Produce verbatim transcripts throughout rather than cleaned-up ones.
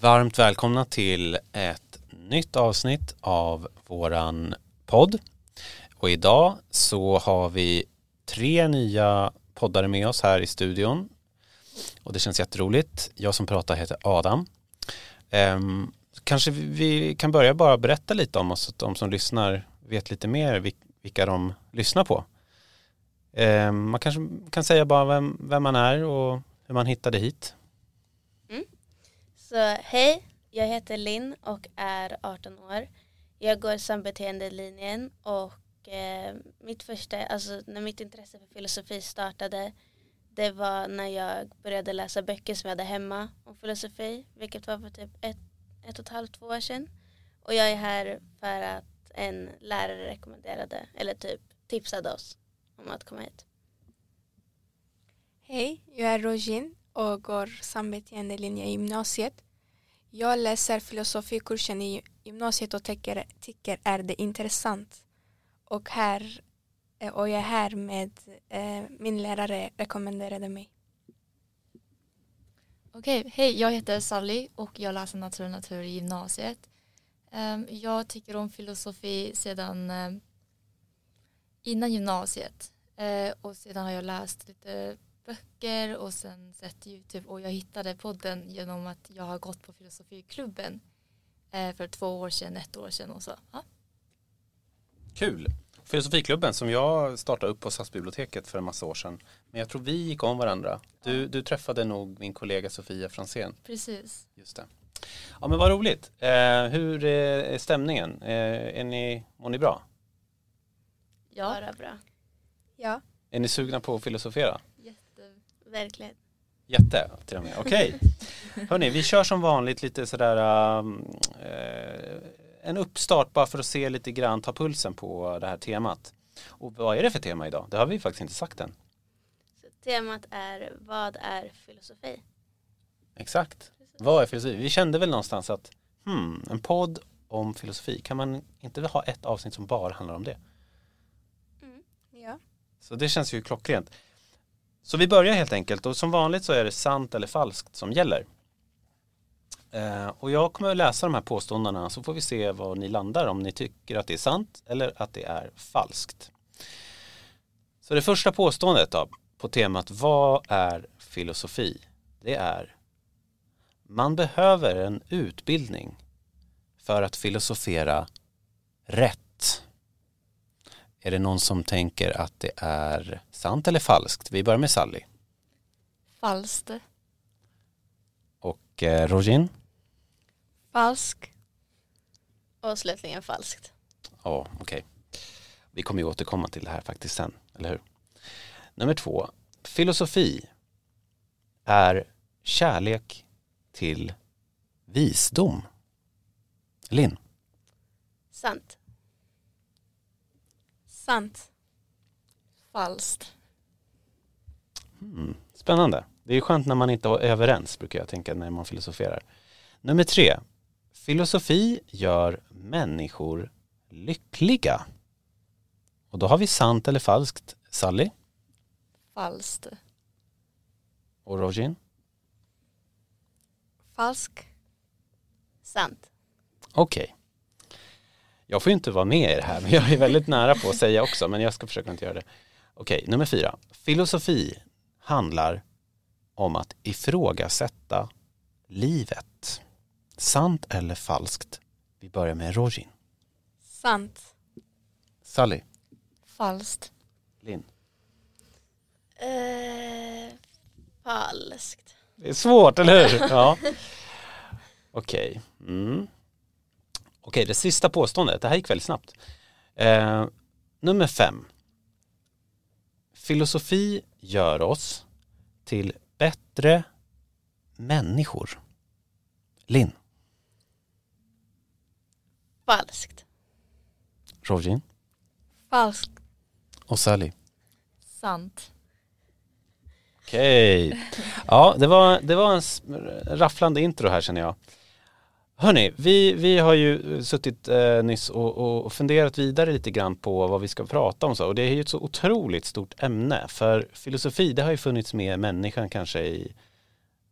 Varmt välkomna till ett nytt avsnitt av våran podd. Och idag så har vi tre nya poddare med oss här i studion. Och det känns jätteroligt. Jag som pratar heter Adam. Ehm, kanske vi kan börja bara berätta lite om oss så att de som lyssnar vet lite mer vilka de lyssnar på. Ehm, man kanske kan säga bara vem, vem man är och hur man hittade hit. Så hej, jag heter Linn och är arton år. Jag går sambeteendelinjen och eh, mitt första, alltså när mitt intresse för filosofi startade, det var när jag började läsa böcker som jag hade hemma om filosofi, vilket var för typ ett, ett och ett halvt, två år sedan. Och jag är här för att en lärare rekommenderade, eller typ tipsade oss om att komma hit. Hej, jag är Rojin och går sambeteendelinje i gymnasiet. Jag läser filosofikursen i gymnasiet och tycker, tycker är det intressant. Och, här, och jag är här med eh, min lärare rekommenderade mig. Okej, okay, hej, jag heter Sally och jag läser natur och natur i gymnasiet. Um, jag tycker om filosofi sedan um, innan gymnasiet. Uh, och sedan har jag läst lite böcker och sen sett YouTube, och jag hittade podden genom att jag har gått på Filosofiklubben för två år sedan, ett år sedan och så. Ja. Kul! Filosofiklubben som jag startade upp på S A S-biblioteket för en massa år sedan, men jag tror vi gick om varandra. Du, du träffade nog min kollega Sofia Fransén. Precis. Just det. Ja, men vad roligt. Eh, hur är stämningen? Eh, är ni, mår ni bra? Ja, det är bra. Ja. Är ni sugna på att filosofera? Verkligen. Jätte, till och med. Okej. Okay. Hörrni, vi kör som vanligt lite sådär äh, en uppstart bara för att se lite grann, ta pulsen på det här temat. Och vad är det för tema idag? Det har vi faktiskt inte sagt än. Så temat är, vad är filosofi? Exakt. Vad är filosofi? Vi kände väl någonstans att hmm, en podd om filosofi, kan man inte ha ett avsnitt som bara handlar om det? Mm, ja. Så det känns ju klockrent. Så vi börjar helt enkelt, och som vanligt så är det sant eller falskt som gäller. Eh, och jag kommer att läsa de här påståendena, så får vi se var ni landar, om ni tycker att det är sant eller att det är falskt. Så det första påståendet då, på temat vad är filosofi? Det är: man behöver en utbildning för att filosofera rätt. Är det någon som tänker att det är sant eller falskt? Vi börjar med Sally. Falskt. Och eh, Rojin? Falsk. Och slutligen falskt. Ja, okej. Okay. Vi kommer ju återkomma till det här faktiskt sen, eller hur? Nummer två. Filosofi är kärlek till visdom. Linn? Sant. Sant. Falskt. Mm, spännande. Det är ju skönt när man inte är överens, brukar jag tänka när man filosoferar. Nummer tre. Filosofi gör människor lyckliga. Och då har vi sant eller falskt. Sally? Falskt. Och Rojin? Falsk. Sant. Okej. Okay. Jag får ju inte vara med i det här, men jag är väldigt nära på att säga också, men jag ska försöka inte göra det. Okej, nummer fyra. Filosofi handlar om att ifrågasätta livet. Sant eller falskt? Vi börjar med Rojin. Sant. Sally? Falskt. Linn? Uh, falskt. Det är svårt, eller hur? Ja. Okej. Mm. Okej, det sista påståendet. Det här gick väldigt snabbt. Eh, nummer fem. Filosofi gör oss till bättre människor. Linn? Falskt. Rojin? Falskt. Och Sally? Sant. Okej. Ja, det var, det var en rafflande intro här, känner jag. Hörrni, vi, vi har ju suttit eh, nyss och, och funderat vidare lite grann på vad vi ska prata om. Så. Och det är ju ett så otroligt stort ämne. För filosofi, det har ju funnits med människan kanske i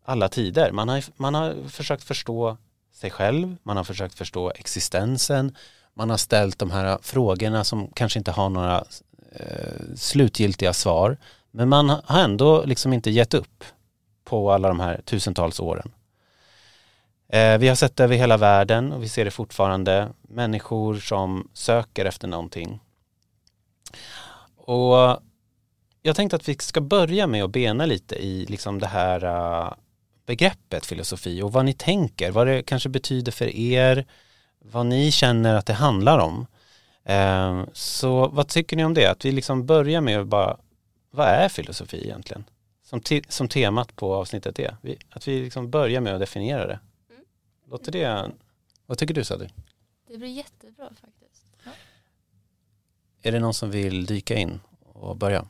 alla tider. Man har, man har försökt förstå sig själv, man har försökt förstå existensen, man har ställt de här frågorna som kanske inte har några eh, slutgiltiga svar, men man har ändå liksom inte gett upp på alla de här tusentals åren. Eh, vi har sett det över hela världen och vi ser det fortfarande, människor som söker efter någonting. Och jag tänkte att vi ska börja med att bena lite i liksom det här uh, begreppet filosofi och vad ni tänker, vad det kanske betyder för er, vad ni känner att det handlar om. Uh, så vad tycker ni om det? Att vi liksom börjar med att bara, vad är filosofi egentligen? Som, te- som temat på avsnittet är. Vi, att vi liksom börjar med att definiera det. Mm. Låter det, vad tycker du, Sally? Det blir jättebra faktiskt. Ja. Är det någon som vill dyka in och börja?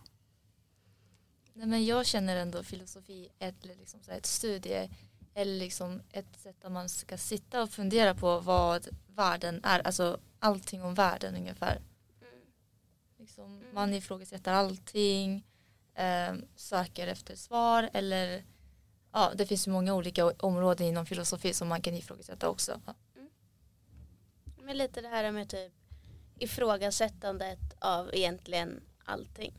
Nej, men jag känner ändå filosofi eller liksom så här ett studie eller liksom ett sätt där man ska sitta och fundera på vad världen är, alltså allting om världen ungefär. Liksom, man ifrågasätter allting, eh, söker efter svar eller ja, det finns ju många olika områden inom filosofi som man kan ifrågasätta också. Ja. Mm. Men lite det här med typ ifrågasättandet av egentligen allting.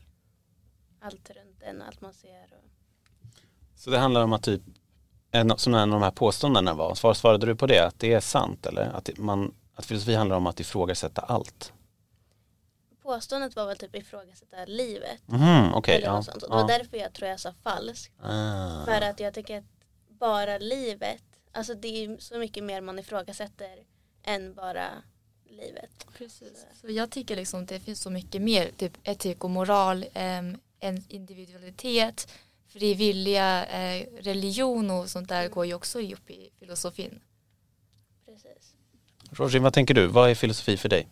Allt runt en, allt man ser. Och... Så det handlar om att typ, som en av de här påståendena var, svar, svarade du på det? Att det är sant eller? Att, man, att filosofi handlar om att ifrågasätta allt? Påståendet var väl typ ifrågasätta livet. Mm, okej. Okay, ja, ja. Det var därför jag tror jag sa falskt. Ah. För att jag tycker att bara livet, alltså det är ju så mycket mer man ifrågasätter än bara livet. Precis. Så, så jag tycker liksom det finns så mycket mer, typ etik och moral, ehm, en individualitet, frivilliga, eh, religion och sånt där går ju också upp i filosofin. Precis. Rojin, vad tänker du? Vad är filosofi för dig?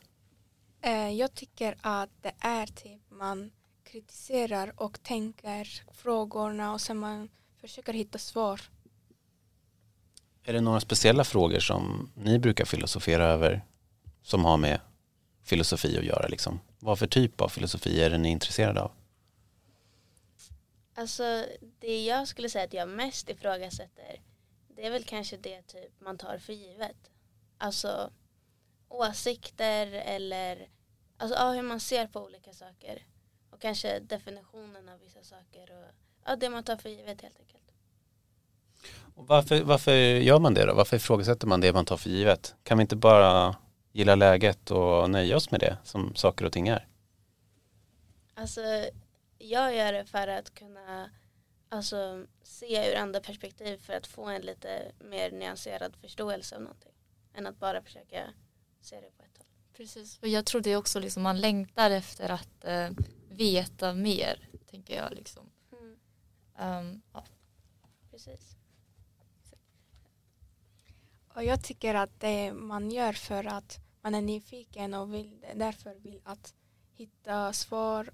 Eh, jag tycker att det är typ man kritiserar och tänker frågorna och sen man försöker hitta svar. Är det några speciella frågor som ni brukar filosofera över som har med filosofi att göra? Liksom? Vad för typ av filosofi är det ni är intresserade av? Alltså det jag skulle säga att jag mest ifrågasätter, det är väl kanske det typ man tar för givet. Alltså åsikter eller alltså, ja, hur man ser på olika saker. Och kanske definitionen av vissa saker och ja, det man tar för givet helt enkelt. Och varför, varför gör man det då? Varför ifrågasätter man det man tar för givet? Kan vi inte bara gilla läget och nöja oss med det som saker och ting är? Alltså... Jag gör det för att kunna alltså, se ur andra perspektiv för att få en lite mer nyanserad förståelse av någonting. Än att bara försöka se det på ett håll. Precis, och jag tror det också liksom, man längtar efter att eh, veta mer, tänker jag. Liksom. Mm. Um, ja. Precis. Så. Och jag tycker att det man gör för att man är nyfiken och vill, därför vill att hitta svar.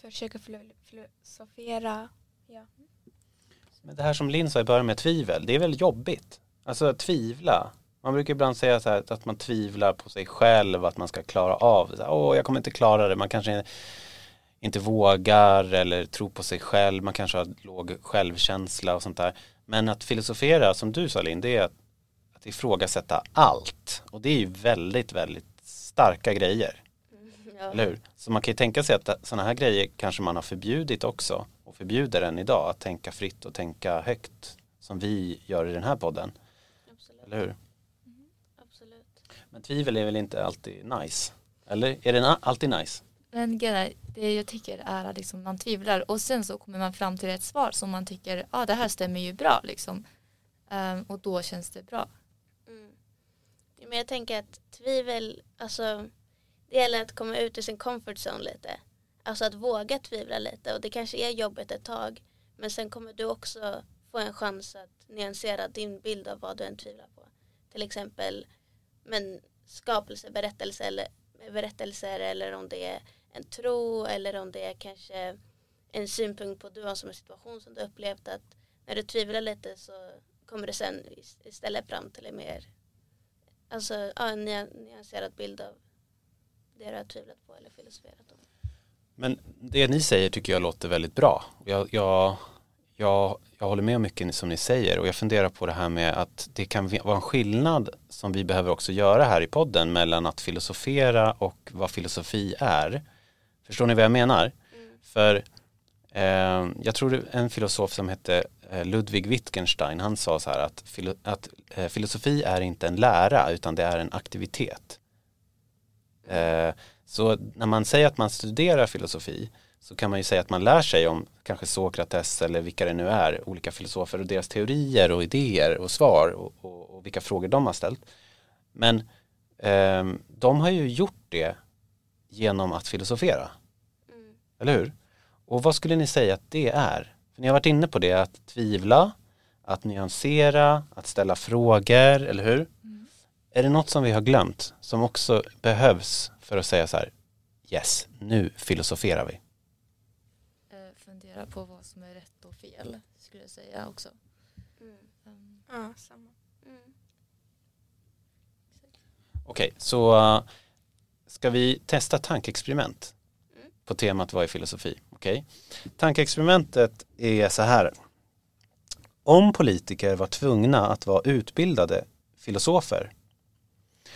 Försöka filosofera. Ja. Men det här som Linn sa i början med tvivel, det är väl jobbigt? Alltså att tvivla. Man brukar ibland säga så här, att man tvivlar på sig själv, att man ska klara av. Åh, oh, jag kommer inte klara det. Man kanske inte vågar eller tror på sig själv. Man kanske har låg självkänsla och sånt där. Men att filosofera, som du sa Linn, det är att, att ifrågasätta allt. Och det är ju väldigt, väldigt starka grejer. Eller hur? Så man kan ju tänka sig att sådana här grejer kanske man har förbjudit också och förbjuder än idag att tänka fritt och tänka högt som vi gör i den här podden. Absolut. Eller hur? Mm, absolut. Men tvivel är väl inte alltid nice? Eller är det na- alltid nice? Men det jag tycker är att liksom man tvivlar och sen så kommer man fram till ett svar som man tycker ja ah, det här stämmer ju bra liksom. Um, och då känns det bra. Mm. Men jag tänker att tvivel, alltså det gäller att komma ut i sin comfort zone lite. Alltså att våga tvivla lite. Och det kanske är jobbigt ett tag. Men sen kommer du också få en chans att nyansera din bild av vad du än tvivlar på. Till exempel men skapelse, berättelse eller, berättelser. Eller om det är en tro. Eller om det är kanske en synpunkt på du har som en situation som du upplevt. Att när du tvivlar lite så kommer det sen istället fram till en mer. Alltså ja, en nyanserad bild av. Det har tvivlat på eller filosoferat om. Men det ni säger tycker jag låter väldigt bra. Jag, jag, jag, jag håller med mycket som ni säger, och jag funderar på det här med att det kan vara en skillnad som vi behöver också göra här i podden mellan att filosofera och vad filosofi är. Förstår ni vad jag menar? Mm. För eh, jag tror en filosof som hette Ludwig Wittgenstein, han sa så här att, filo, att eh, filosofi är inte en lära utan det är en aktivitet. Eh, så när man säger att man studerar filosofi så kan man ju säga att man lär sig om kanske Sokrates eller vilka det nu är, olika filosofer och deras teorier och idéer och svar och, och, och vilka frågor de har ställt. Men eh, de har ju gjort det genom att filosofera. Mm. Eller hur? Och vad skulle ni säga att det är? För ni har varit inne på det, att tvivla, att nyansera, att ställa frågor, eller hur? Mm. Är det något som vi har glömt som också behövs för att säga så här, yes, nu filosoferar vi? Fundera på vad som är rätt och fel, skulle jag säga också. Mm. Um. Ja, samma. Mm. Okej, okay, så ska vi testa tankeexperiment mm. på temat vad är filosofi? Okej. Okay. Tankeexperimentet är så här. Om politiker var tvungna att vara utbildade filosofer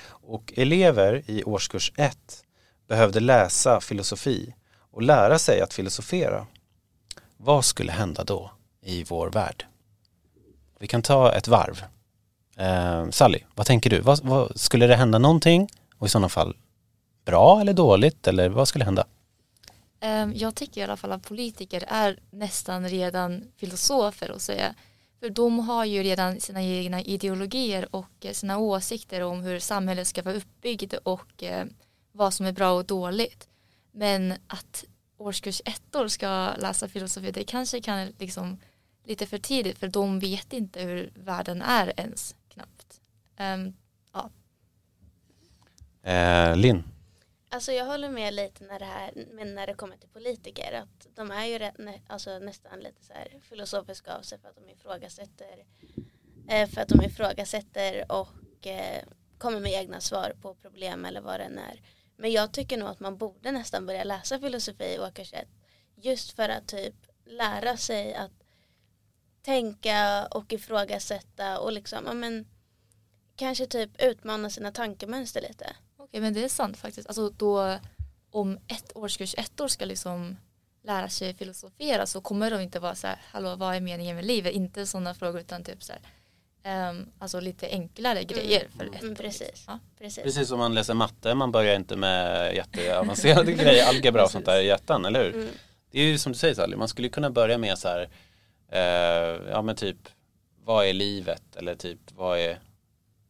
och elever i årskurs ett behövde läsa filosofi och lära sig att filosofera, vad skulle hända då i vår värld? Vi kan ta ett varv. Eh, Sally, vad tänker du? Vad, vad, skulle det hända någonting? Och i sådana fall bra eller dåligt? Eller vad skulle hända? Jag tycker i alla fall att politiker är nästan redan filosofer att säga. För de har ju redan sina egna ideologier och sina åsikter om hur samhället ska vara uppbyggt och vad som är bra och dåligt. Men att årskurs ettor ska läsa filosofi, det kanske kan liksom lite för tidigt, för de vet inte hur världen är ens knappt. Um, ja. Eh, Linn? Alltså jag håller med lite när det här, men när det kommer till politiker, att de är ju rätt, alltså nästan lite så här filosofiska av sig för att de ifrågasätter, för att de ifrågasätter och kommer med egna svar på problem eller vad det än är. Men jag tycker nog att man borde nästan börja läsa filosofi i årskurs ett, just för att typ lära sig att tänka och ifrågasätta och liksom, ja men kanske typ utmana sina tankemönster lite. Okej, men det är sant faktiskt. Alltså då, om ett årskurs ett år ska liksom lära sig filosofera, så kommer de inte vara så här, hallå, vad är meningen med livet? Inte sådana frågor, utan typ så här, um, alltså lite enklare grejer för ett mm, precis. Ja. precis. Precis som man läser matte, man börjar inte med jätteavancerade grejer, algebra och sånt där i hjärtan, eller hur? Mm. Det är ju som du säger, Sally, man skulle kunna börja med så här, eh, ja men typ, vad är livet? Eller typ, vad är...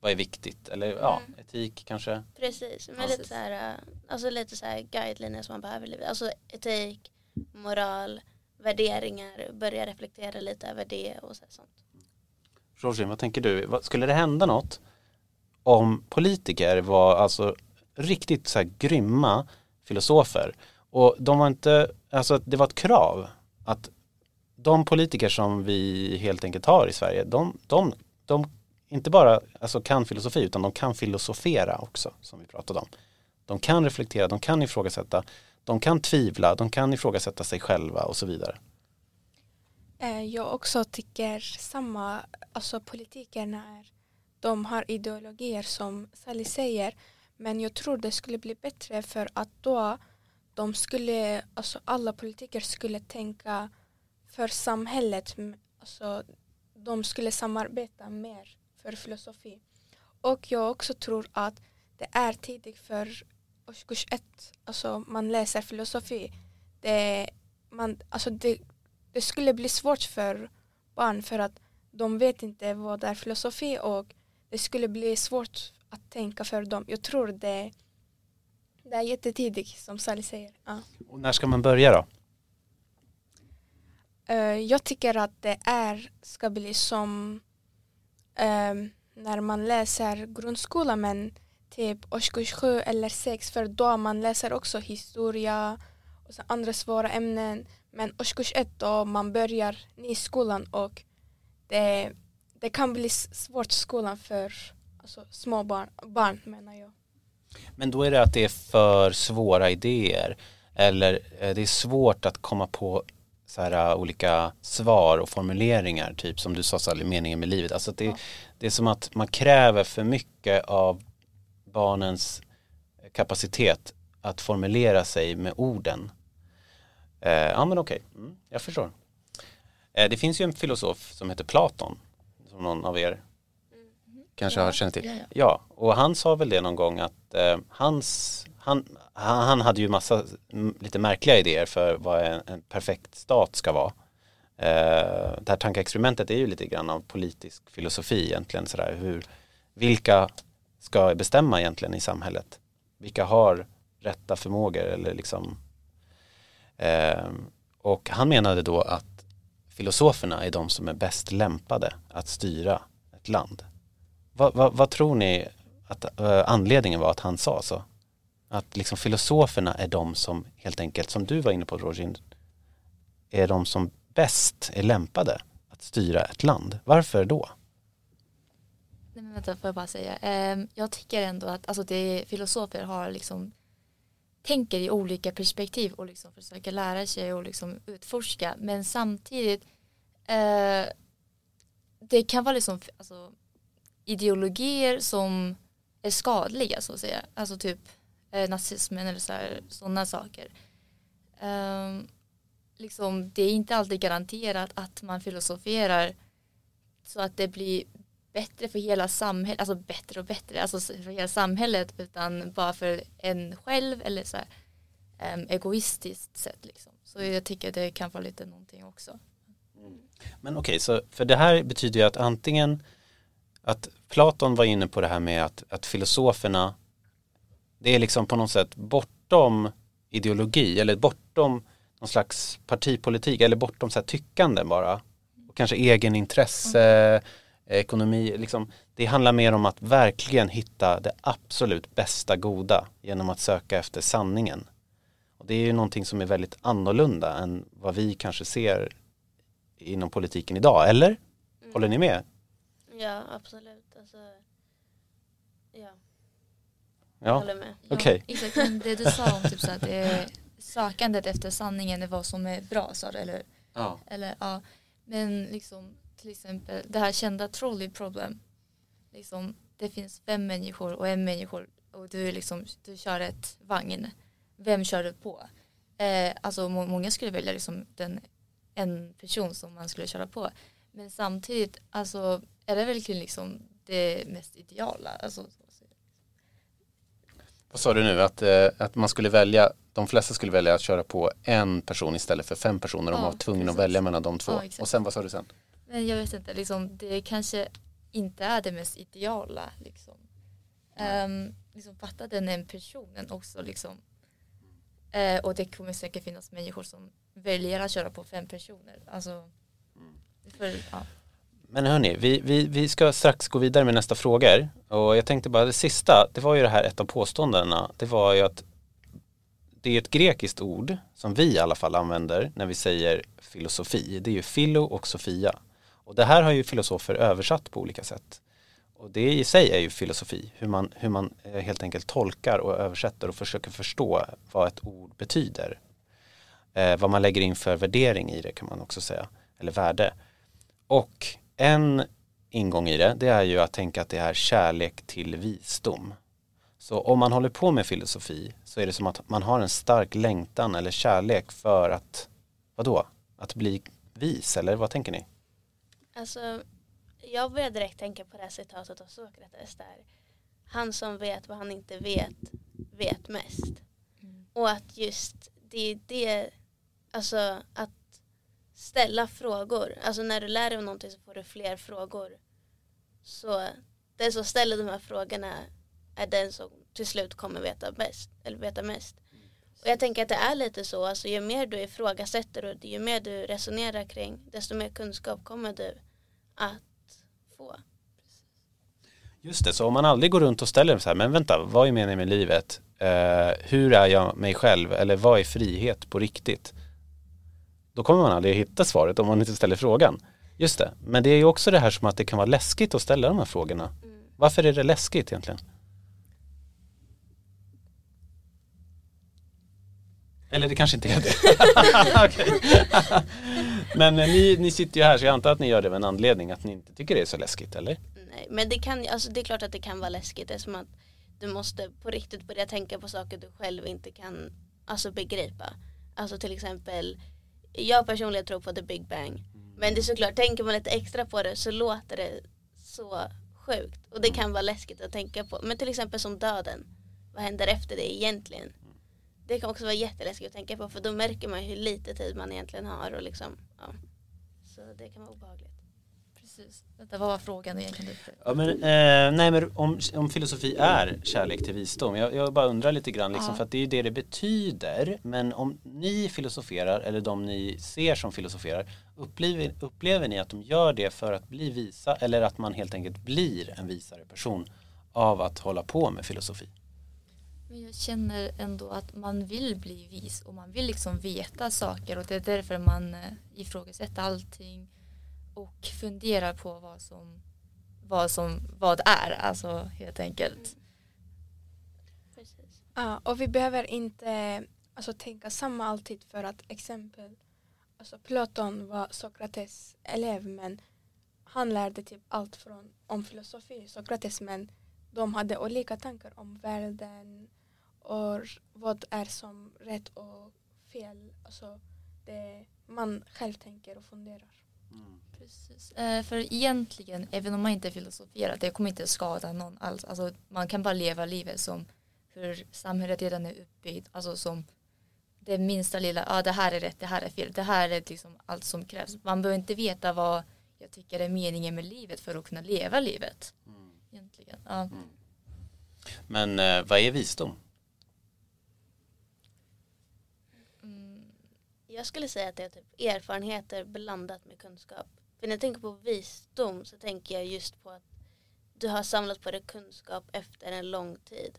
Vad är viktigt? Eller ja, mm. etik kanske? Precis, men alltså. lite så här, alltså lite så här guidelines som man behöver i livet. Alltså etik, moral, värderingar, börja reflektera lite över det och så, sånt. Rojin, vad tänker du? Skulle det hända något om politiker var alltså riktigt så här grymma filosofer? Och de var inte, alltså det var ett krav att de politiker som vi helt enkelt har i Sverige, de, de, de inte bara alltså, kan filosofi, utan de kan filosofera också, som vi pratade om. De kan reflektera, de kan ifrågasätta, de kan tvivla, de kan ifrågasätta sig själva och så vidare. Jag också tycker samma, alltså politikerna är, de har ideologier som Sally säger, men jag tror det skulle bli bättre för att då de skulle, alltså alla politiker skulle tänka för samhället, alltså de skulle samarbeta mer för filosofi. Och jag också tror att det är tidigt för årskurs ett. Alltså man läser filosofi. Det, man, alltså det, det skulle bli svårt för barn för att de vet inte vad det är filosofi, och det skulle bli svårt att tänka för dem. Jag tror det, det är jättetidigt som Sally säger. Ja. Och när ska man börja då? Jag tycker att det är, ska bli som Um, när man läser grundskola, men typ årskurs sju eller sex, för då man läser också historia och så andra svåra ämnen, men årskurs ett då man börjar i skolan, och det, det kan bli svårt skolan för alltså, små barn, barn menar jag. Men då är det att det är för svåra idéer, eller det är svårt att komma på så här, olika svar och formuleringar, typ som du sa, Sally, meningen med livet. Alltså det, ja. det är som att man kräver för mycket av barnens kapacitet att formulera sig med orden. Eh, ja, men okej. Okay. Mm, jag förstår. Eh, det finns ju en filosof som heter Platon, som någon av er kanske ja. har känt till. Ja, ja. ja, och han sa väl det någon gång att eh, hans... Han, han hade ju massa m, lite märkliga idéer för vad en, en perfekt stat ska vara. Eh, det här tankeexperimentet är ju lite grann av politisk filosofi egentligen. Så där, hur, vilka ska bestämma egentligen i samhället? Vilka har rätta förmågor? Eller liksom, eh, och han menade då att filosoferna är de som är bäst lämpade att styra ett land. Va, va, vad tror ni att eh, anledningen var att han sa så? Att liksom filosoferna är de som helt enkelt, som du var inne på, Rojin, är de som bäst är lämpade att styra ett land. Varför då? Nej, men vänta, får jag bara säga. Eh, jag tycker ändå att alltså, det, filosofer har liksom, tänker i olika perspektiv och liksom försöker lära sig och liksom utforska. Men samtidigt, eh, det kan vara liksom, alltså, ideologier som är skadliga, så att säga. Alltså typ nazismen eller så här, sådana saker. Um, liksom, det är inte alltid garanterat att man filosoferar så att det blir bättre för hela samhället, alltså bättre och bättre, alltså för hela samhället, utan bara för en själv eller så här, um, egoistiskt sätt. Liksom. Så jag tycker det kan vara lite någonting också. Mm. Men okej, okay, så för det här betyder ju att antingen att Platon var inne på det här med att, att filosoferna, det är liksom på något sätt bortom ideologi eller bortom någon slags partipolitik eller bortom så här tyckande bara. Och kanske egenintresse, mm. ekonomi. Liksom. Det handlar mer om att verkligen hitta det absolut bästa goda genom att söka efter sanningen. Och det är ju någonting som är väldigt annorlunda än vad vi kanske ser inom politiken idag. Eller? Mm. Håller ni med? Ja, absolut. Alltså, ja. Ja, okej. Ja, okay. Det du sa om typ så att det är sökandet efter sanningen är vad som är bra, sa du, eller? Ja. Eller, ja. Men liksom, till exempel, det här kända trolley problem. Liksom, det finns fem människor och en människor och du, liksom, du kör ett vagn. Vem kör du på? Eh, alltså, må- många skulle välja liksom den, en person som man skulle köra på. Men samtidigt, alltså, är det verkligen liksom det mest ideala, alltså. Vad sa du nu? Att, eh, att man skulle välja, de flesta skulle välja att köra på en person istället för fem personer. De ja, var tvungna precis. att välja mellan de två. Ja, och sen, vad sa du sen? Men jag vet inte, liksom, det kanske inte är det mest ideala. Liksom. Mm. Um, liksom, fatta den personen också. Liksom. Uh, och det kommer säkert finnas människor som väljer att köra på fem personer. Alltså, för, ja. Men hörni, vi, vi, vi ska strax gå vidare med nästa frågor. Och jag tänkte bara, det sista, det var ju det här, ett av påståendena. Det var ju att det är ett grekiskt ord som vi i alla fall använder när vi säger filosofi. Det är ju philo och sofia. Och det här har ju filosofer översatt på olika sätt. Och det i sig är ju filosofi. Hur man, hur man helt enkelt tolkar och översätter och försöker förstå vad ett ord betyder. Eh, vad man lägger in för värdering i det, kan man också säga. Eller värde. Och en ingång i det, det är ju att tänka att det är kärlek till visdom. Så om man håller på med filosofi så är det som att man har en stark längtan eller kärlek för att, vadå? Att bli vis, eller vad tänker ni? Alltså, jag började direkt tänka på det här citatet av Sokrates där. Han som vet vad han inte vet, vet mest. Mm. Och att just det, det alltså att ställa frågor. Alltså när du lär dig om någonting så får du fler frågor. Så den som ställer de här frågorna är den som till slut kommer veta bäst. Eller veta mest. Och jag tänker att det är lite så. Alltså ju mer du ifrågasätter och ju mer du resonerar kring, desto mer kunskap kommer du att få. Just det, så om man aldrig går runt och ställer så här, men vänta, vad är meningen med livet? Uh, hur är jag mig själv? Eller vad är frihet på riktigt? Då kommer man aldrig hitta svaret om man inte ställer frågan. Just det. Men det är ju också det här som att det kan vara läskigt att ställa de här frågorna. Mm. Varför är det läskigt egentligen? Eller det kanske inte är det. Okay. Men ni, ni sitter ju här, så jag antar att ni gör det med en anledning, att ni inte tycker det är så läskigt, eller? Nej, men det, kan, alltså, det är klart att det kan vara läskigt, eftersom att du måste på riktigt börja tänka på saker du själv inte kan alltså, begripa. Alltså till exempel, jag personligen tror på The Big Bang. Men det är såklart, tänker man lite extra på det så låter det så sjukt. Och det kan vara läskigt att tänka på. Men till exempel som döden. Vad händer efter det egentligen? Det kan också vara jätteläskigt att tänka på. För då märker man hur lite tid man egentligen har. Och liksom, ja. Så det kan vara obehagligt. Precis. Detta var frågan egentligen. Ja, men, eh, nej, men om, om filosofi är kärlek till visdom. Jag, jag bara undrar lite grann. Liksom, ja. För att det är ju det det betyder. Men om ni filosoferar, eller de ni ser som filosoferar. Upplever, upplever ni att de gör det för att bli visa? Eller att man helt enkelt blir en visare person av att hålla på med filosofi? Men jag känner ändå att man vill bli vis och man vill liksom veta saker, och det är därför man ifrågasätter allting och funderar på vad som vad som vad är, alltså helt enkelt. Mm. Precis. Ja, och vi behöver inte alltså tänka samma alltid, för att exempel alltså Platon var Sokrates elev, men han lärde typ allt från om filosofi, Sokrates, men de hade olika tankar om världen och vad är som rätt och fel. Alltså det man själv tänker och funderar. Mm. Precis. Eh, för egentligen, även om man inte filosoferar, det kommer inte skada någon alls. Alltså, man kan bara leva livet som hur samhället redan är uppbyggt. Alltså som det minsta lilla, ah, det här är rätt, det här är fel. Det här är liksom allt som krävs. Man behöver inte veta vad jag tycker är meningen med livet för att kunna leva livet. Mm. Egentligen, ja. Mm. Men eh, vad är visdom? Jag skulle säga att det är typ erfarenheter blandat med kunskap. För när jag tänker på visdom så tänker jag just på att du har samlat på dig kunskap efter en lång tid.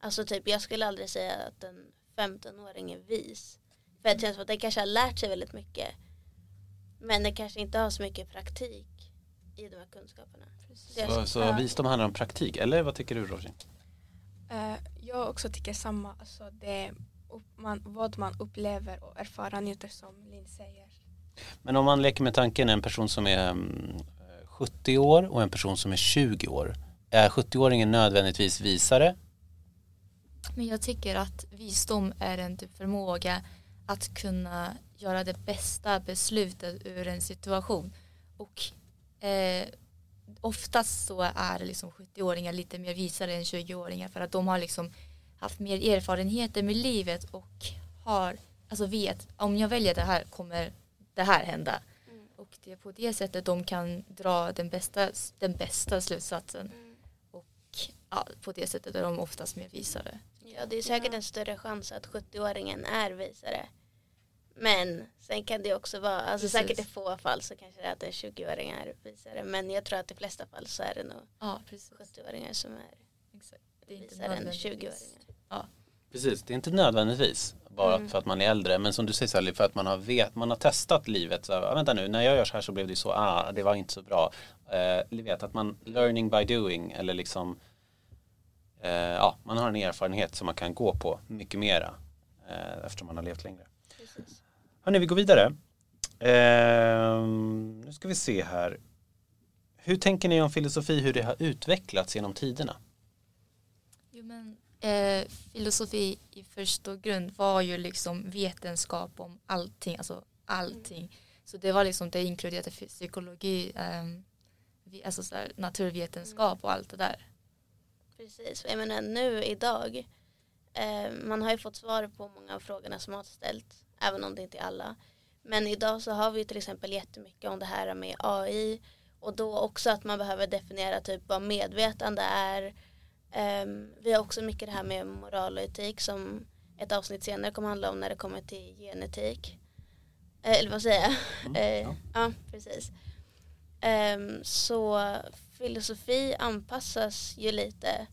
Alltså typ, jag skulle aldrig säga att en femtonåring är vis. För det känns som att den kanske har lärt sig väldigt mycket. Men den kanske inte har så mycket praktik i de här kunskaperna. Så, så, så visdom handlar om praktik, eller vad tycker du, Rojin? Uh, jag också tycker samma. Alltså det Man, vad man upplever och erfarenheter, som Linn säger. Men om man leker med tanken, en person som är sjuttio år och en person som är tjugo år, är sjuttio-åringen nödvändigtvis visare? Men jag tycker att visdom är en typ förmåga att kunna göra det bästa beslutet ur en situation. Och eh, oftast så är liksom sjuttio-åringar lite mer visare än tjugo-åringar, för att de har liksom haft mer erfarenheter med livet och har, alltså vet, om jag väljer det här kommer det här hända. Mm. Och det är på det sättet de kan dra den bästa, den bästa slutsatsen. Mm. Och ja, på det sättet är de oftast mer visare. Ja, det är säkert en större chans att sjuttio-åringen är visare. Men sen kan det också vara, alltså precis, säkert i få fall så kanske det är att en tjugo-åring är visare. Men jag tror att i flesta fall så är det nog ja, sjuttio-åringar som är. Exakt. Det är inte nödvändigtvis. Ja. Precis, det är inte nödvändigtvis bara mm. för att man är äldre, men som du säger Sally, för att man har vet, man har testat livet. Så, ah, vänta nu, när jag gör så här så blev det så, ah, det var inte så bra. Eh, ni vet att man learning by doing, eller liksom, eh, ja, man har en erfarenhet som man kan gå på mycket mera eh, eftersom man har levt längre. Precis. Hörrni, vi går vidare. Eh, nu ska vi se här. Hur tänker ni om filosofi, hur det har utvecklats genom tiderna? Men, eh, filosofi i första grund var ju liksom vetenskap om allting, alltså allting. Mm. Så det var liksom, det inkluderade psykologi, eh, alltså så där, naturvetenskap mm. och allt det där. Precis, jag menar nu idag, eh, man har ju fått svar på många av frågorna som har ställt, även om det inte är alla. Men idag så har vi till exempel jättemycket om det här med A I, och då också att man behöver definiera typ vad medvetande är. Um, vi har också mycket det här med moral och etik, som ett avsnitt senare kommer handla om när det kommer till genetik. Eh, eller vad säger jag? Mm, ja. uh, ja, precis. Um, så filosofi anpassas ju lite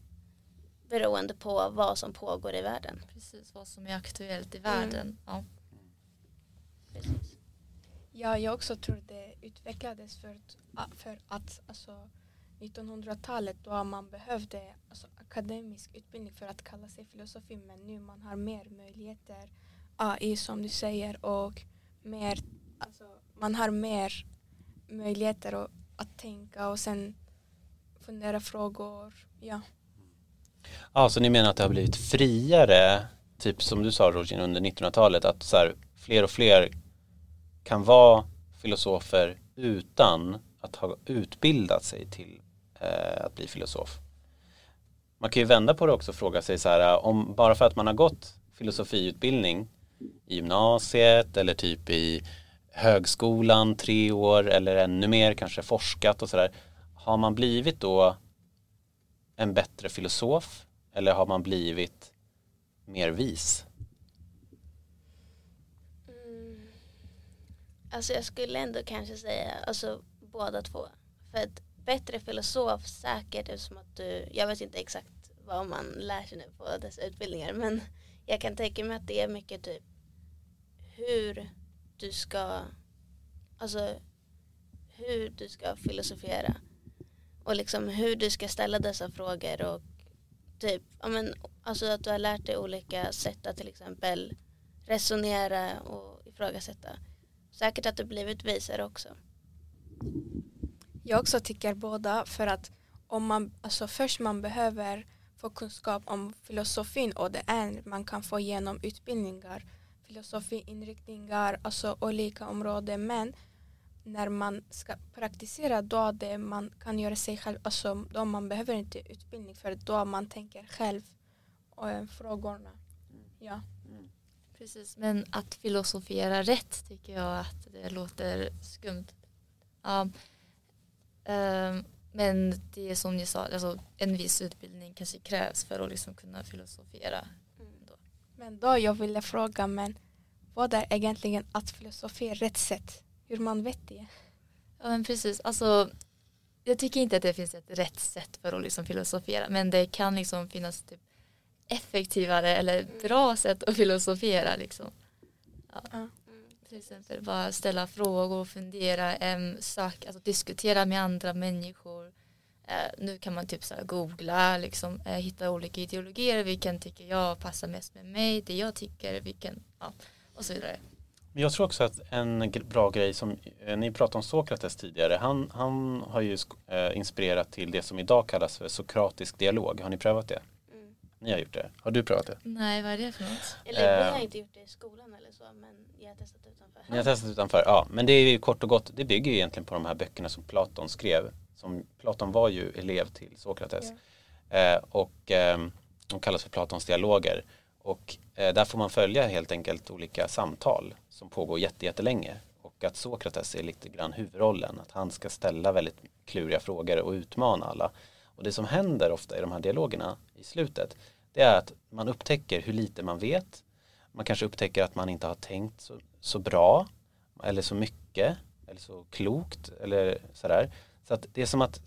beroende på vad som pågår i världen. Precis, vad som är aktuellt i världen. Mm. Ja. Precis. Ja, jag också tror det utvecklades för, för att alltså nittonhundratalet, då man behövde alltså, akademisk utbildning för att kalla sig filosofi, men nu man har mer möjligheter A I som du säger och mer, alltså, man har mer möjligheter att, att tänka och sen fundera frågor. Ja. Ja, så ni menar att det har blivit friare, typ som du sa Rojin, under nittonhundratalet, att så här, fler och fler kan vara filosofer utan att ha utbildat sig till eh, att bli filosof. Man kan ju vända på det också och fråga sig så här, om bara för att man har gått filosofiutbildning i gymnasiet eller typ i högskolan tre år eller ännu mer, kanske forskat och sådär, har man blivit då en bättre filosof eller har man blivit mer vis? Mm. Alltså jag skulle ändå kanske säga alltså båda två. För att bättre filosof säkert är som att du, jag vet inte exakt vad man lär sig nu på dessa utbildningar, men jag kan tänka mig att det är mycket typ hur du ska, alltså hur du ska filosofera och liksom hur du ska ställa dessa frågor och typ, ja men alltså att du har lärt dig olika sätt att till exempel resonera och ifrågasätta. Säkert att du blivit visare också. Jag också tycker båda, för att om man, alltså först man behöver få kunskap om filosofin och det är man kan få genom utbildningar, filosofiinriktningar, alltså olika områden, men när man ska praktisera då det man kan göra sig själv, alltså då man behöver inte utbildning för då man tänker själv och eh, frågorna. Ja. Precis, men att filosofera rätt tycker jag att det låter skumt. Ja. Um, men det är som ni sa, alltså en viss utbildning kanske krävs för att liksom kunna filosofera. Mm. Då. Men då jag ville fråga, men vad är egentligen att filosofera rätt sätt? Hur man vet det? Ja, men precis. Alltså, jag tycker inte att det finns ett rätt sätt för att liksom filosofera, men det kan liksom finnas typ effektivare eller bra sätt att filosofera. Liksom. Ja. Mm. Till exempel bara ställa frågor, fundera, äm, sök, alltså diskutera med andra människor. Äh, nu kan man typ så här googla, liksom, äh, hitta olika ideologier, vilken tycker jag passar mest med mig, det jag tycker, vilken, ja, och så vidare. Jag tror också att en bra grej som, ni pratade om Sokrates tidigare, han, han har ju inspirerat till det som idag kallas för sokratisk dialog. Har ni prövat det? Mm. Ni har gjort det. Har du prövat det? Nej, vad är det för något? Eller vi har inte gjort det i skolan eller så, men jag har testat utanför. Ni har testat utanför, ja. Men det är ju kort och gott, det bygger ju egentligen på de här böckerna som Platon skrev. Som, Platon var ju elev till Sokrates. Mm. Eh, och eh, de kallas för Platons dialoger. Och eh, där får man följa helt enkelt olika samtal som pågår jättelänge. Och att Sokrates är lite grann huvudrollen. Att han ska ställa väldigt kluriga frågor och utmana alla. Och det som händer ofta i de här dialogerna i slutet, det är att man upptäcker hur lite man vet. Man kanske upptäcker att man inte har tänkt så, så bra. Eller så mycket. Eller så klokt. Eller sådär. Så att det är som att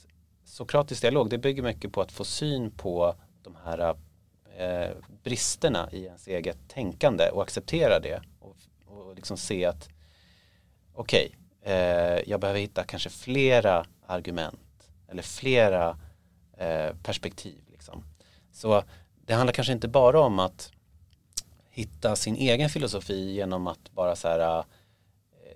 sokratisk dialog, det bygger mycket på att få syn på de här Eh, bristerna i ens eget tänkande och acceptera det och, och liksom se att okej, okay, eh, jag behöver hitta kanske flera argument eller flera eh, perspektiv liksom. Så det handlar kanske inte bara om att hitta sin egen filosofi genom att bara så här, eh,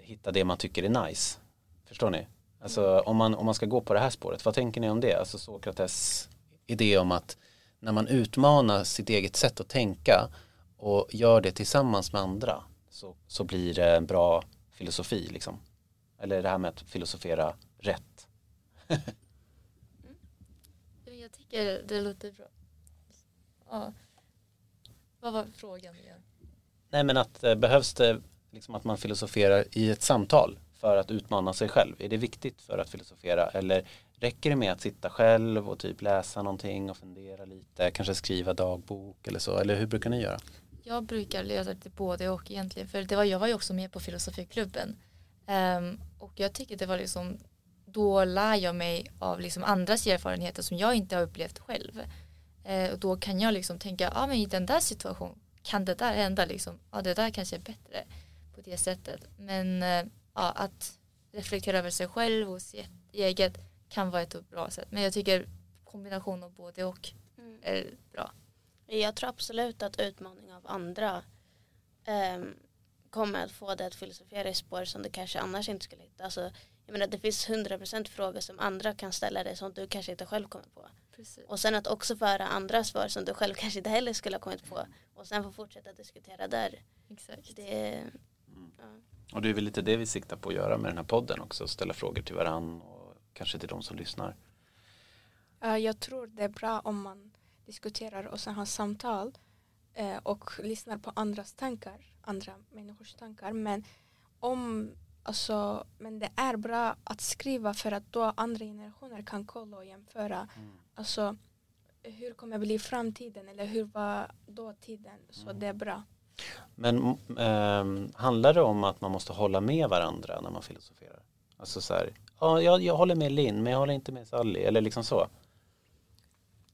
hitta det man tycker är nice, förstår ni? Alltså om man, om man ska gå på det här spåret, vad tänker ni om det? Alltså Sokrates idé om att när man utmanar sitt eget sätt att tänka och gör det tillsammans med andra så, så blir det en bra filosofi liksom. Eller det här med att filosofera rätt. Mm. Jag tycker det låter bra. Ja. Vad var frågan igen? Nej, men att eh, behövs det liksom att man filosoferar i ett samtal för att utmana sig själv? Är det viktigt för att filosofera eller räcker det med att sitta själv och typ läsa någonting och fundera lite, kanske skriva dagbok eller så, eller hur brukar ni göra? Jag brukar läsa lite både och egentligen, för det var, jag var ju också med på Filosofiklubben um, och jag tycker det var liksom, då lär jag mig av liksom andras erfarenheter som jag inte har upplevt själv uh, och då kan jag liksom tänka, ja ah, men i den där situationen kan det där hända liksom, ja ah, det där kanske är bättre på det sättet, men uh, ja, att reflektera över sig själv och sitt eget kan vara ett bra sätt. Men jag tycker kombination av både och mm. är bra. Jag tror absolut att utmaning av andra eh, kommer att få det att filosofera i spår som du kanske annars inte skulle hitta. Alltså, jag menar, det finns hundra procent frågor som andra kan ställa dig som du kanske inte själv kommer på. Precis. Och sen att också föra andra svar som du själv kanske inte heller skulle ha kommit på. Och sen få fortsätta diskutera där. Exakt. Det, ja. Och det är väl lite det vi siktar på att göra med den här podden också. Ställa frågor till varann och kanske till de som lyssnar. Jag tror det är bra om man diskuterar och sen har samtal och lyssnar på andras tankar, andra människors tankar. Men om... Alltså, men det är bra att skriva för att då andra generationer kan kolla och jämföra. Mm. Alltså, hur kommer det bli framtiden eller hur var dåtiden? Så mm. det är bra. Men ähm, handlar det om att man måste hålla med varandra när man filosoferar? Alltså så här, ja, jag, jag håller med Linn men jag håller inte med Sally eller liksom så?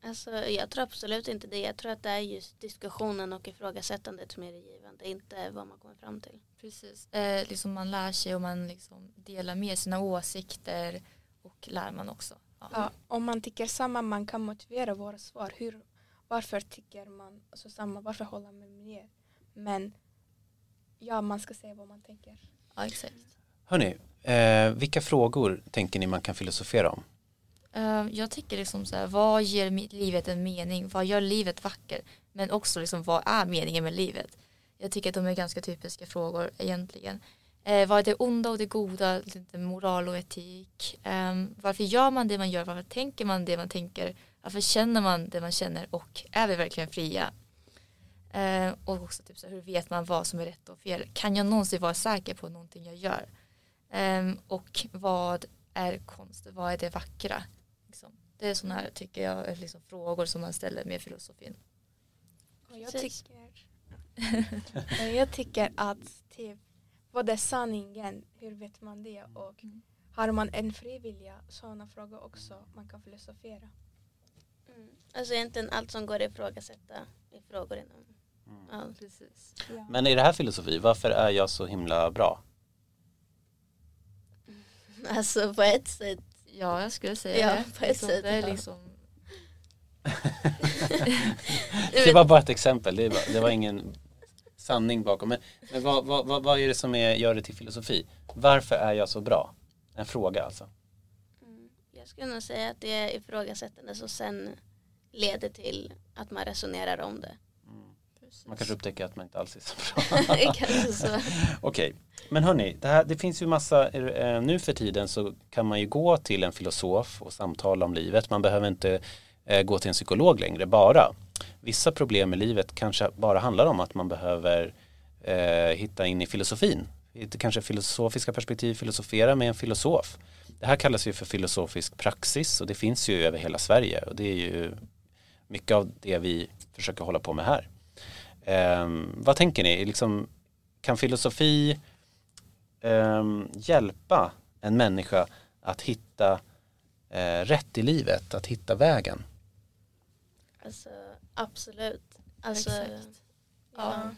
Alltså, jag tror absolut inte det. Jag tror att det är just diskussionen och ifrågasättandet som är det givande, inte vad man kommer fram till. Precis. Eh, liksom man lär sig och man liksom delar med sina åsikter och lär man också. Ja. Ja, om man tycker samma, man kan motivera våra svar. Hur, varför tycker man alltså samma? Varför håller man med? Men ja, man ska säga vad man tänker. Ja, exakt. Hörrni, eh, vilka frågor tänker ni man kan filosofera om? Jag tycker liksom så här, vad ger livet en mening? Vad gör livet vacker? Men också liksom, vad är meningen med livet? Jag tycker att de är ganska typiska frågor egentligen. Eh, vad är det onda och det goda? Lite moral och etik. Eh, varför gör man det man gör? Varför tänker man det man tänker? Varför känner man det man känner? Och är vi verkligen fria? Eh, och också typ så här, hur vet man vad som är rätt och fel? Kan jag någonsin vara säker på någonting jag gör? Eh, och vad är konst? Vad är det vackra? Det är sådana här, tycker jag, liksom frågor som man ställer med filosofin. Och jag tycker jag tycker att typ, vad är sanningen? Hur vet man det? Och mm. har man en fri vilja? Sådana frågor också man kan filosofera. Mm. Alltså egentligen allt som går att ifrågasätta i frågor inom. Mm. Ja, precis. Ja. Men i det här filosofi, varför är jag så himla bra? Alltså på ett sätt. Ja, jag skulle säga ja, det. På ett liksom, sätt, det är ja. liksom... det var bara ett exempel. Det var, det var ingen sanning bakom. Men, men vad, vad, vad är det som är, gör det till filosofi? Varför är jag så bra? En fråga alltså. Mm. Jag skulle nog säga att det är ifrågasättande som sen leder till att man resonerar om det. Mm. Man kanske upptäcker att man inte alls är så bra. Okej. Okay. Men hörni, det, här, det finns ju massa, eh, nu för tiden så kan man ju gå till en filosof och samtala om livet. Man behöver inte eh, gå till en psykolog längre bara. Vissa problem i livet kanske bara handlar om att man behöver eh, hitta in i filosofin. Kanske filosofiska perspektiv, filosofera med en filosof. Det här kallas ju för filosofisk praxis och det finns ju över hela Sverige. Och det är ju mycket av det vi försöker hålla på med här. Um, vad tänker ni? Liksom, kan filosofi um, hjälpa en människa att hitta uh, rätt i livet, att hitta vägen? Alltså, absolut. Alltså, Exakt. Ja.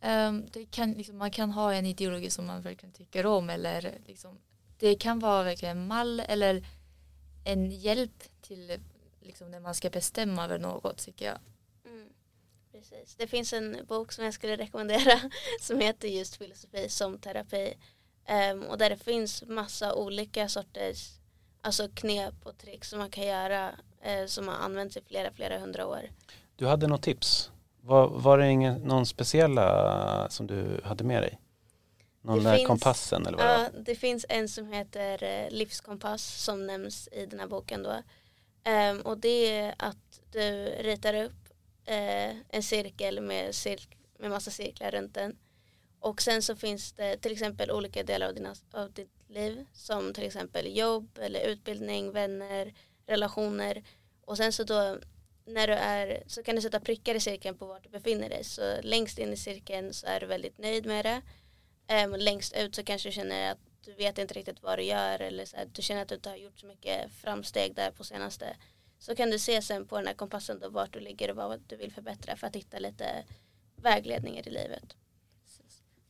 Ja. Um, det kan, liksom, man kan ha en ideologi som man verkligen tycker om eller liksom, det kan vara verkligen en mall eller en hjälp till liksom, när man ska bestämma över något, tycker jag. Precis. Det finns en bok som jag skulle rekommendera som heter just Filosofi som terapi. Um, och där det finns massa olika sorters alltså knep och trick som man kan göra uh, som har använts i flera, flera hundra år. Du hade något tips. Var, var det ingen, någon speciella som du hade med dig? Någon det där finns, kompassen eller vad det var? Ja, det finns en som heter livskompass som nämns i den här boken då. Um, och det är att du ritar upp Eh, en cirkel med, cirk- med massa cirklar runt den. Och sen så finns det till exempel olika delar av, dina, av ditt liv. Som till exempel jobb eller utbildning, vänner, relationer. Och sen så då när du är så kan du sätta prickar i cirkeln på vart du befinner dig. Så längst in i cirkeln så är du väldigt nöjd med det. Eh, och längst ut så kanske du känner att du vet inte riktigt vad du gör. Eller så här, du känner att du inte har gjort så mycket framsteg där på senaste. Så kan du se sen på den här kompassen då vart du ligger och vad du vill förbättra för att hitta lite vägledningar i livet.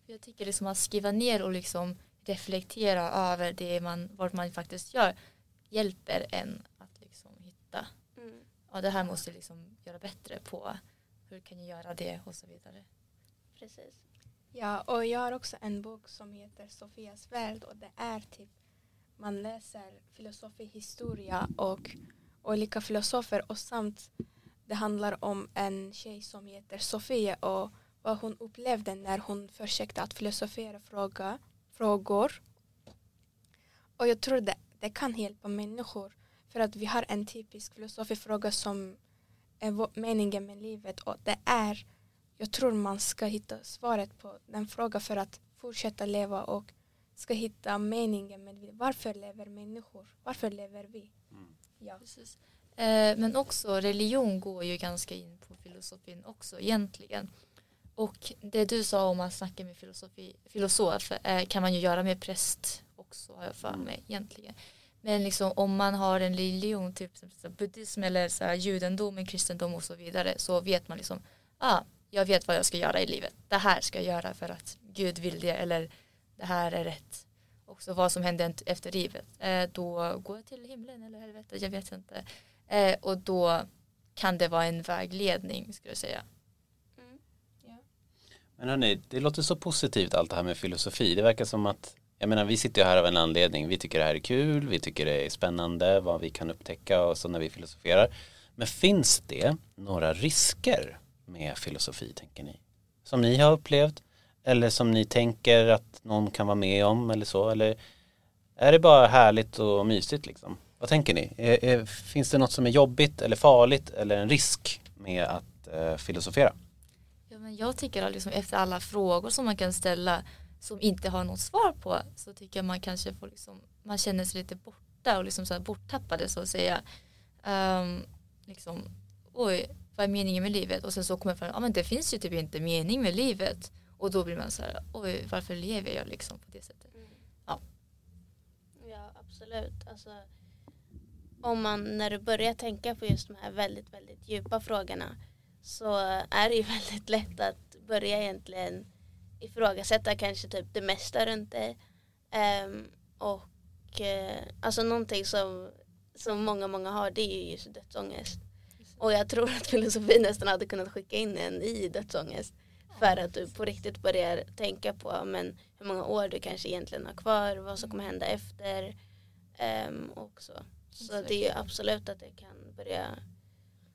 Jag tycker liksom att skriva ner och liksom reflektera över det man, vad man faktiskt gör hjälper en att liksom hitta. Mm. Ja, det här måste jag liksom göra bättre på. Hur kan jag göra det och så vidare. Precis. Ja, och jag har också en bok som heter Sofias värld, och det är typ man läser filosofihistoria och olika filosofer, och samt det handlar om en tjej som heter Sofia och vad hon upplevde när hon försökte att filosofera fråga, frågor. Och jag tror det, det kan hjälpa människor, för att vi har en typisk filosofifråga som är meningen med livet, och det är, jag tror man ska hitta svaret på den frågan för att fortsätta leva och ska hitta meningen med varför lever människor, varför lever vi? Mm. Ja. Precis. Eh, men också religion går ju ganska in på filosofin också egentligen. Och det du sa om att snacka med filosofi, filosof eh, kan man ju göra med präst också, har jag för mig egentligen. Men liksom, om man har en religion, typ buddhism eller så här, judendom, kristendom och så vidare, så vet man liksom, ah, jag vet vad jag ska göra i livet. Det här ska jag göra för att Gud vill det, eller det här är rätt. Också vad som händer efter livet. Eh, då går jag till himlen eller helvetet, jag vet inte. Eh, och då kan det vara en vägledning, skulle jag säga. Mm. Yeah. Men hörni, det låter så positivt allt det här med filosofi. Det verkar som att, jag menar, vi sitter ju här av en anledning. Vi tycker det här är kul, vi tycker det är spännande, vad vi kan upptäcka och så när vi filosoferar. Men finns det några risker med filosofi, tänker ni? Som ni har upplevt, eller som ni tänker att någon kan vara med om eller så, eller är det bara härligt och mysigt liksom? Vad tänker ni? Är, är, finns det något som är jobbigt eller farligt eller en risk med att eh, filosofera? Ja, men jag tycker att liksom, efter alla frågor som man kan ställa som inte har något svar på, så tycker jag man kanske får liksom, man känner sig lite borta och liksom så här borttappade, så att säga. Um, liksom, oj, vad är meningen med livet? Och sen så kommer jag fram, ja, men det finns ju typ inte mening med livet. Och då blir man så här, oj, varför lever jag liksom på det sättet? Mm. Ja. Ja, absolut. Alltså, om man, när du börjar tänka på just de här väldigt, väldigt djupa frågorna, så är det ju väldigt lätt att börja egentligen ifrågasätta kanske typ det mesta runt dig. Um, och uh, alltså någonting som, som många, många har, det är ju just dödsångest. Precis. Och jag tror att filosofin nästan hade kunnat skicka in en i dödsångest. För att du på riktigt börjar tänka på, men hur många år du kanske egentligen har kvar, vad som kommer hända efter um, och så. Så det är ju absolut att det kan börja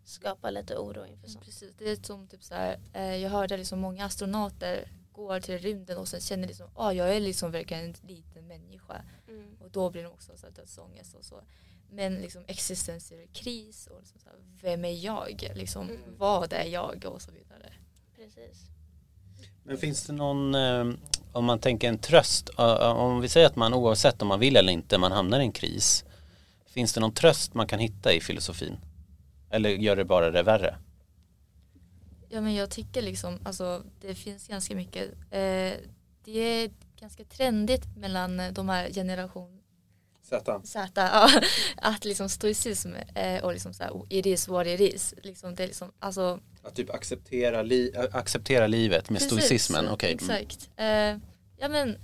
skapa lite oro inför sånt. Precis, det är som typ så här, jag hörde liksom många astronauter går till rymden och sen känner liksom, ja ah, jag är liksom verkligen en liten människa. Mm. Och då blir det också så här dödsångest och så. Men liksom existentiell kris och liksom så här, vem är jag? Liksom, mm. Vad är jag? Och så vidare. Precis. Men finns det någon, om man tänker en tröst, om vi säger att man oavsett om man vill eller inte, man hamnar i en kris. Finns det någon tröst man kan hitta i filosofin? Eller gör det bara det värre? Ja, men jag tycker liksom, alltså det finns ganska mycket. Eh, det är ganska trendigt mellan de här generationerna. Z. Z, ja. Att liksom stoicism eh, och liksom så här, oh, it is what it is. Liksom, det är liksom, alltså, att typ acceptera, li- acceptera livet med precis, stoicismen. Okay. Exakt. Eh, ja, men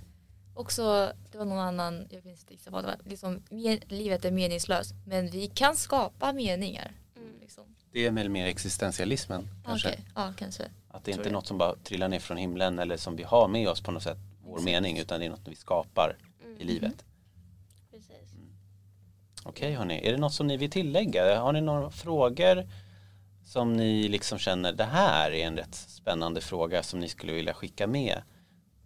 också, det var någon annan, jag minns inte liksom, vad det var, liksom, men, livet är meningslöst, men vi kan skapa meningar. Mm. Liksom. Det är väl mer existentialismen, kanske. Okay. Ja, kanske. Att det är inte är något som bara trillar ner från himlen eller som vi har med oss på något sätt, vår exakt. Mening, utan det är något vi skapar mm. i livet. Okej hörni, är det något som ni vill tillägga? Har ni några frågor som ni liksom känner, det här är en rätt spännande fråga som ni skulle vilja skicka med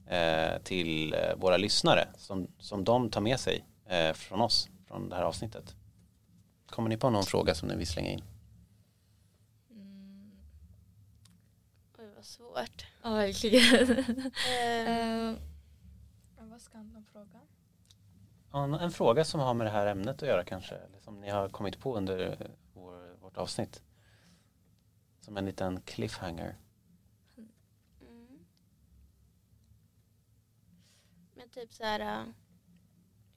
eh, till våra lyssnare som, som de tar med sig eh, från oss, från det här avsnittet? Kommer ni på någon fråga som ni vill slänga in? Mm. Oj, vad svårt. Ja, verkligen. um. Vad ska de fråga? En fråga som har med det här ämnet att göra kanske, eller som ni har kommit på under vår, vårt avsnitt. Som en liten cliffhanger. Mm. Men typ så här,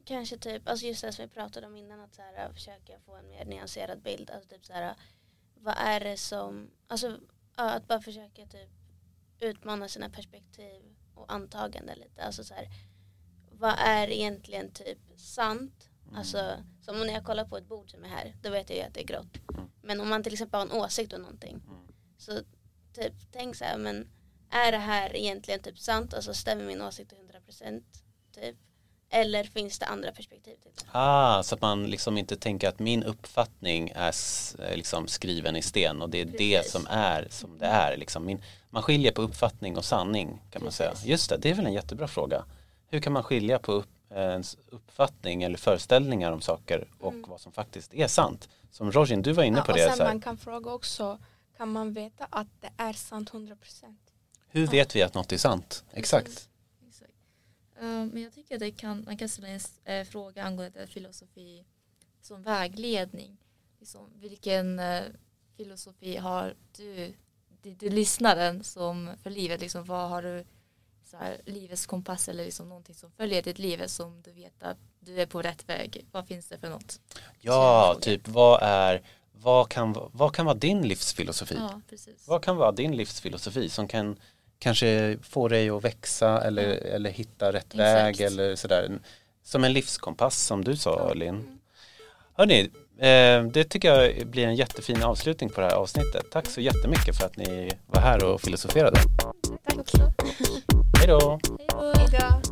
kanske typ, alltså just det som vi pratade om innan, att så här, försöka få en mer nyanserad bild. Alltså typ så här, vad är det som, alltså att bara försöka typ utmana sina perspektiv och antaganden lite, alltså så här. Vad är egentligen typ sant? Mm. Alltså, som när jag kollar på ett bord som är här, då vet jag ju att det är grått. Men om man till exempel har en åsikt om någonting, mm. så typ tänk så här, men är det här egentligen typ sant? Alltså stämmer min åsikt hundra procent typ? Eller finns det andra perspektiv? Typ? Ah, så att man liksom inte tänker att min uppfattning är liksom skriven i sten och det är precis. Det som är som det är. Liksom. Min, man skiljer på uppfattning och sanning kan precis. Man säga. Just det, det är väl en jättebra fråga. Hur kan man skilja på upp, ens uppfattning eller föreställningar om saker och mm. vad som faktiskt är sant? Som Rojin, du var inne på ja, och det. Och sen man kan fråga också, kan man veta att det är sant hundra procent? Hur vet vi att något är sant? Exakt. Precis. Men jag tycker att det kan, man kan ställa en fråga angående filosofi som vägledning. Liksom, vilken filosofi har du, du, du lyssnaren som för livet? Liksom, vad har du så här, livets kompass eller liksom någonting som följer ditt liv som du vet att du är på rätt väg? Vad finns det för något? Ja, typ vad är... Vad kan, vad kan vara din livsfilosofi? Ja, precis. Vad kan vara din livsfilosofi som kan kanske få dig att växa eller, mm. eller hitta rätt exakt. Väg eller sådär. Som en livskompass som du sa, Linn. Mm. Hörrni, eh, det tycker jag blir en jättefin avslutning på det här avsnittet. Tack så jättemycket för att ni var här och filosoferade. Tack också. Hej då. Hej då.